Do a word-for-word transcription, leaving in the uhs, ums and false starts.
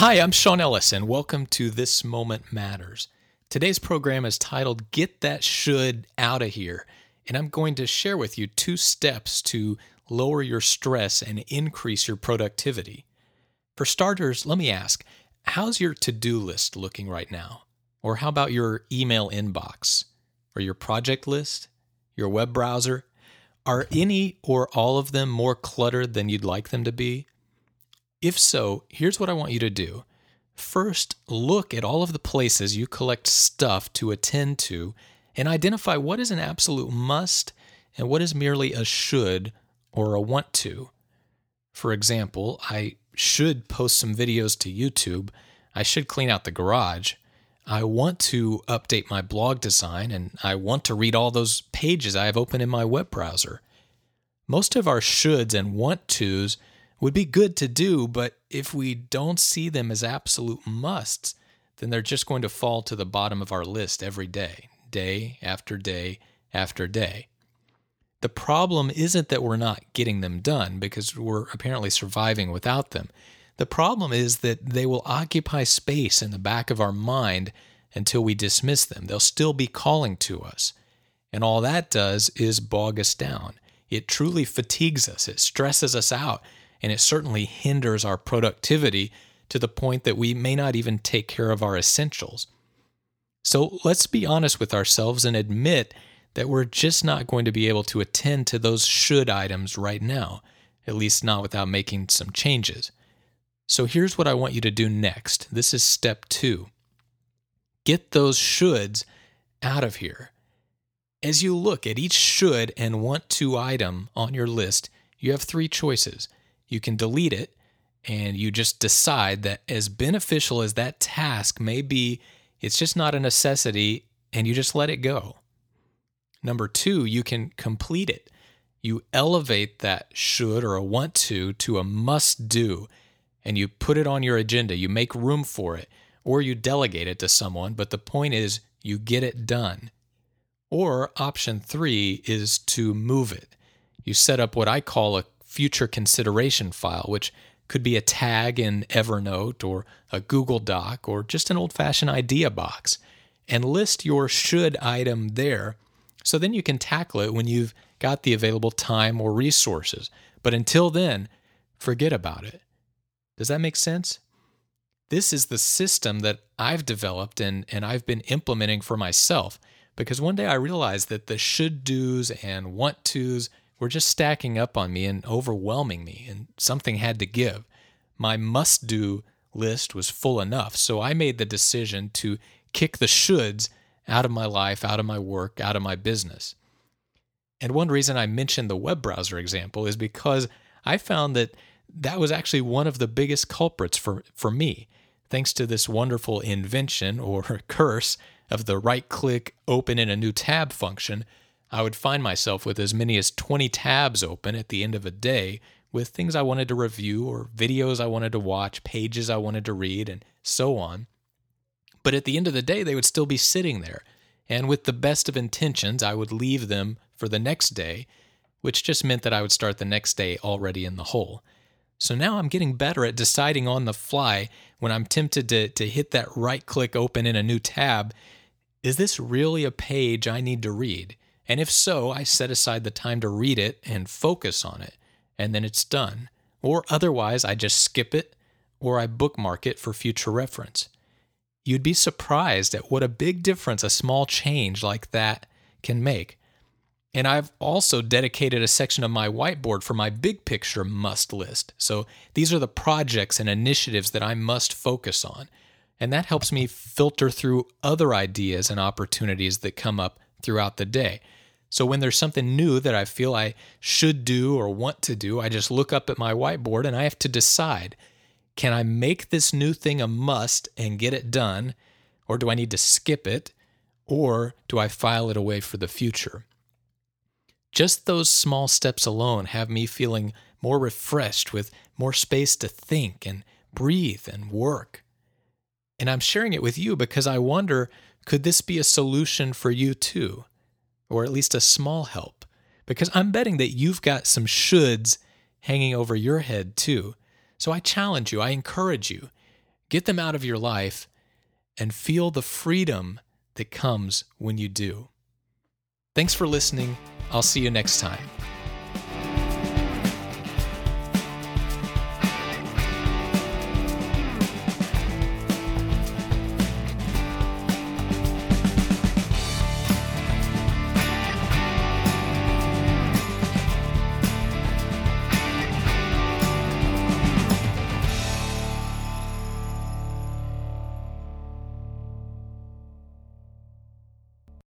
Hi, I'm Sean Ellis, and welcome to This Moment Matters. Today's program is titled Get That Should Out of Here, and I'm going to share with you two steps to lower your stress and increase your productivity. For starters, let me ask, how's your to-do list looking right now? Or how about your email inbox? Or your project list? Your web browser? Are any or all of them more cluttered than you'd like them to be? If so, here's what I want you to do. First, look at all of the places you collect stuff to attend to and identify what is an absolute must and what is merely a should or a want to. For example, I should post some videos to YouTube. I should clean out the garage. I want to update my blog design, and I want to read all those pages I have open in my web browser. Most of our shoulds and want tos would be good to do, but if we don't see them as absolute musts, then they're just going to fall to the bottom of our list every day, day after day after day. The problem isn't that we're not getting them done because we're apparently surviving without them. The problem is that they will occupy space in the back of our mind until we dismiss them. They'll still be calling to us. And all that does is bog us down. It truly fatigues us. It stresses us out. And it certainly hinders our productivity to the point that we may not even take care of our essentials. So let's be honest with ourselves and admit that we're just not going to be able to attend to those should items right now, at least not without making some changes. So here's what I want you to do next. This is step two. Get those shoulds out of here. As you look at each should and want to item on your list, you have three choices. You can delete it, and you just decide that as beneficial as that task may be, it's just not a necessity, and you just let it go. Number two, you can complete it. You elevate that should or a want to to a must do, and you put it on your agenda. You make room for it, or you delegate it to someone, but the point is you get it done. Or option three is to move it. You set up what I call a future consideration file, which could be a tag in Evernote or a Google Doc or just an old-fashioned idea box, and list your should item there so then you can tackle it when you've got the available time or resources. But until then, forget about it. Does that make sense? This is the system that I've developed and, and I've been implementing for myself because one day I realized that the should-dos and want-tos were just stacking up on me and overwhelming me, and something had to give. My must-do list was full enough, so I made the decision to kick the shoulds out of my life, out of my work, out of my business. And one reason I mentioned the web browser example is because I found that that was actually one of the biggest culprits for, for me, thanks to this wonderful invention or curse of the right-click open in a new tab function. I would find myself with as many as twenty tabs open at the end of a day with things I wanted to review or videos I wanted to watch, pages I wanted to read, and so on. But at the end of the day, they would still be sitting there. And with the best of intentions, I would leave them for the next day, which just meant that I would start the next day already in the hole. So now I'm getting better at deciding on the fly when I'm tempted to, to hit that right-click open in a new tab. Is this really a page I need to read? And if so, I set aside the time to read it and focus on it, and then it's done. Or otherwise, I just skip it, or I bookmark it for future reference. You'd be surprised at what a big difference a small change like that can make. And I've also dedicated a section of my whiteboard for my big picture must list. So these are the projects and initiatives that I must focus on. And that helps me filter through other ideas and opportunities that come up throughout the day. So when there's something new that I feel I should do or want to do, I just look up at my whiteboard and I have to decide, can I make this new thing a must and get it done, or do I need to skip it, or do I file it away for the future? Just those small steps alone have me feeling more refreshed with more space to think and breathe and work. And I'm sharing it with you because I wonder, could this be a solution for you too? Or at least a small help? Because I'm betting that you've got some shoulds hanging over your head too. So I challenge you, I encourage you. Get them out of your life and feel the freedom that comes when you do. Thanks for listening. I'll see you next time.